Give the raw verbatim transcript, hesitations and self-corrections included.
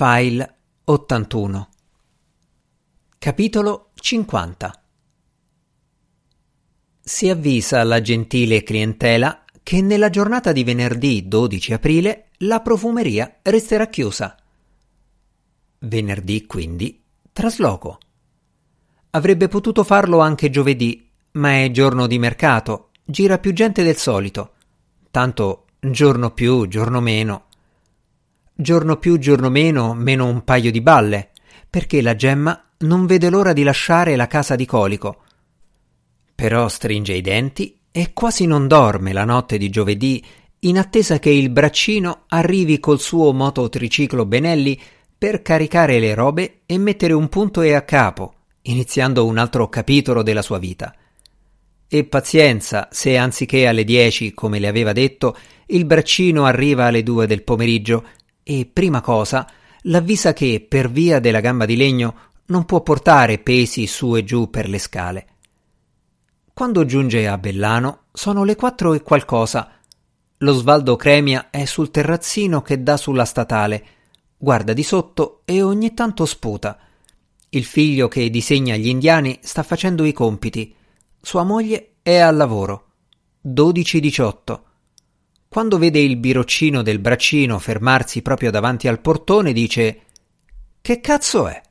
File ottantuno. Capitolo cinquanta. Si avvisa alla gentile clientela che nella giornata di venerdì dodici aprile la profumeria resterà chiusa. Venerdì quindi trasloco. Avrebbe potuto farlo anche giovedì, ma è giorno di mercato, gira più gente del solito. Tanto giorno più, giorno meno. Giorno più, giorno meno, meno un paio di balle, perché la Gemma non vede l'ora di lasciare la casa di Colico. Però stringe i denti e quasi non dorme la notte di giovedì in attesa che il braccino arrivi col suo mototriciclo Benelli per caricare le robe e mettere un punto e a capo, iniziando un altro capitolo della sua vita. E pazienza se anziché alle dieci, come le aveva detto, il braccino arriva alle due del pomeriggio, e prima cosa l'avvisa che per via della gamba di legno non può portare pesi su e giù per le scale. Quando giunge a Bellano sono le quattro e qualcosa. Lo Svaldo Cremia è sul terrazzino che dà sulla statale, guarda di sotto e ogni tanto sputa. Il figlio che disegna gli indiani sta facendo i compiti. Sua moglie è al lavoro. dodici diciotto. Quando vede il biroccino del braccino fermarsi proprio davanti al portone dice: «Che cazzo è?»